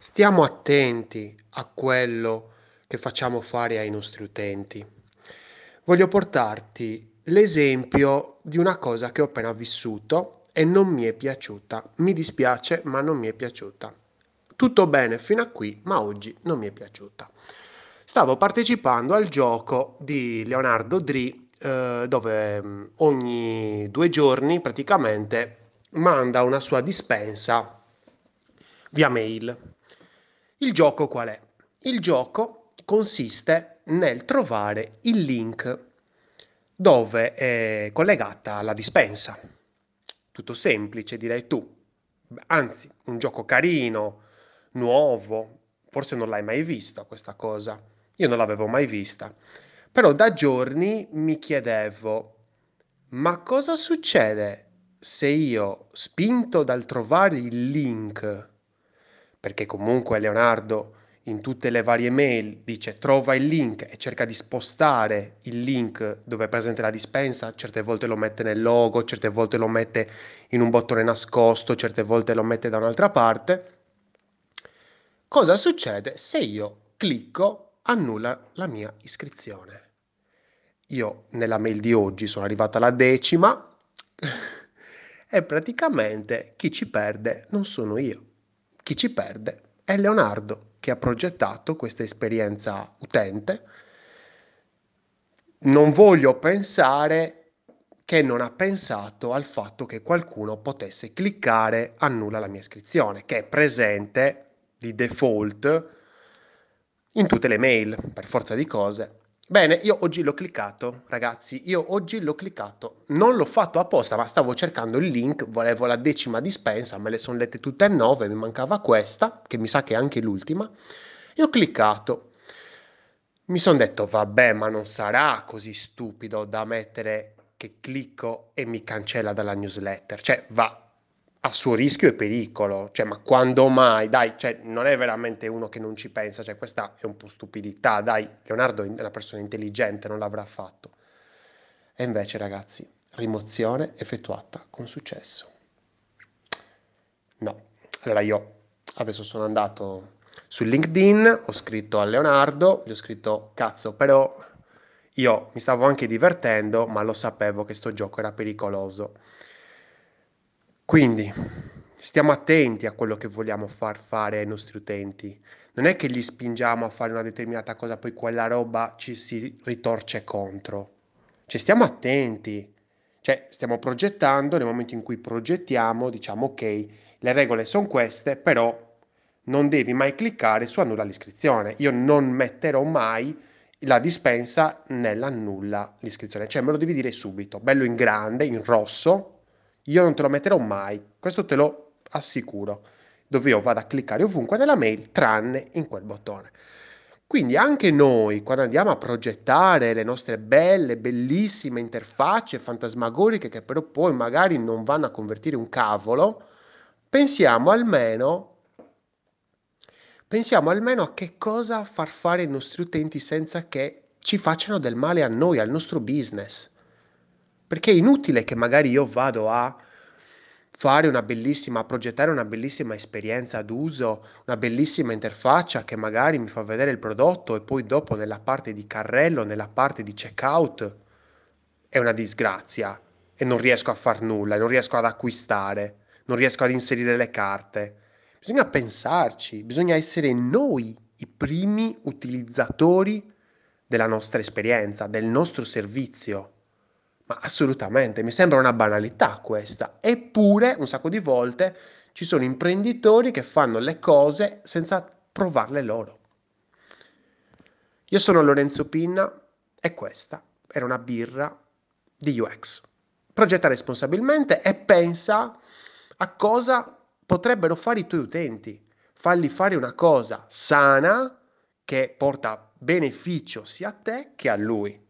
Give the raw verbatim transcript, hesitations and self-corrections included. Stiamo attenti a quello che facciamo fare ai nostri utenti. Voglio portarti l'esempio di una cosa che ho appena vissuto e non mi è piaciuta. Mi dispiace, ma non mi è piaciuta. Tutto bene fino a qui, ma oggi non mi è piaciuta. Stavo partecipando al gioco di Leonardo Dri, eh, dove ogni due giorni praticamente manda una sua dispensa via mail. Il gioco qual è? Il gioco consiste nel trovare il link dove è collegata la dispensa. Tutto semplice, direi tu. Anzi, un gioco carino, nuovo, forse non l'hai mai vista questa cosa. Io non l'avevo mai vista. Però da giorni mi chiedevo, ma cosa succede se io, spinto dal trovare il link, perché comunque Leonardo in tutte le varie mail dice trova il link e cerca di spostare il link dove è presente la dispensa, certe volte lo mette nel logo, certe volte lo mette in un bottone nascosto, certe volte lo mette da un'altra parte. Cosa succede se io clicco annulla la mia iscrizione? Io nella mail di oggi sono arrivata alla decima e praticamente chi ci perde non sono io. Chi ci perde è Leonardo, che ha progettato questa esperienza utente. Non voglio pensare che non ha pensato al fatto che qualcuno potesse cliccare annulla la mia iscrizione, che è presente di default in tutte le mail, per forza di cose. Bene, io oggi l'ho cliccato, ragazzi, io oggi l'ho cliccato, non l'ho fatto apposta, ma stavo cercando il link, volevo la decima dispensa, me le sono lette tutte e nove, mi mancava questa, che mi sa che è anche l'ultima, e ho cliccato. Mi sono detto, vabbè, ma non sarà così stupido da mettere che clicco e mi cancella dalla newsletter, cioè va a suo rischio e pericolo, cioè ma quando mai, dai, cioè non è veramente uno che non ci pensa, cioè questa è un po' stupidità, dai, Leonardo è una persona intelligente, non l'avrà fatto. E invece ragazzi, rimozione effettuata con successo. No, allora io adesso sono andato su LinkedIn, ho scritto a Leonardo, gli ho scritto cazzo, però io mi stavo anche divertendo, ma lo sapevo che sto gioco era pericoloso. Quindi stiamo attenti a quello che vogliamo far fare ai nostri utenti. Non è che li spingiamo a fare una determinata cosa, poi quella roba ci si ritorce contro. Cioè stiamo attenti, cioè stiamo progettando, nel momento in cui progettiamo diciamo ok, le regole sono queste, però non devi mai cliccare su annulla l'iscrizione. Io non metterò mai la dispensa nell'annulla l'iscrizione, cioè me lo devi dire subito, bello in grande, in rosso. Io non te lo metterò mai, questo te lo assicuro, dove io vado a cliccare ovunque nella mail, tranne in quel bottone. Quindi anche noi, quando andiamo a progettare le nostre belle, bellissime interfacce fantasmagoriche, che però poi magari non vanno a convertire un cavolo, pensiamo almeno, pensiamo almeno a che cosa far fare i nostri utenti senza che ci facciano del male a noi, al nostro business. Perché è inutile che magari io vado a fare una bellissima, a progettare una bellissima esperienza d'uso, una bellissima interfaccia che magari mi fa vedere il prodotto e poi dopo nella parte di carrello, nella parte di checkout è una disgrazia e non riesco a far nulla, non riesco ad acquistare, non riesco ad inserire le carte. Bisogna pensarci, bisogna essere noi i primi utilizzatori della nostra esperienza, del nostro servizio. Ma assolutamente, mi sembra una banalità questa, eppure un sacco di volte ci sono imprenditori che fanno le cose senza provarle loro. Io sono Lorenzo Pinna e questa era una birra di U X. Progetta responsabilmente e pensa a cosa potrebbero fare i tuoi utenti. Falli fare una cosa sana che porta beneficio sia a te che a lui.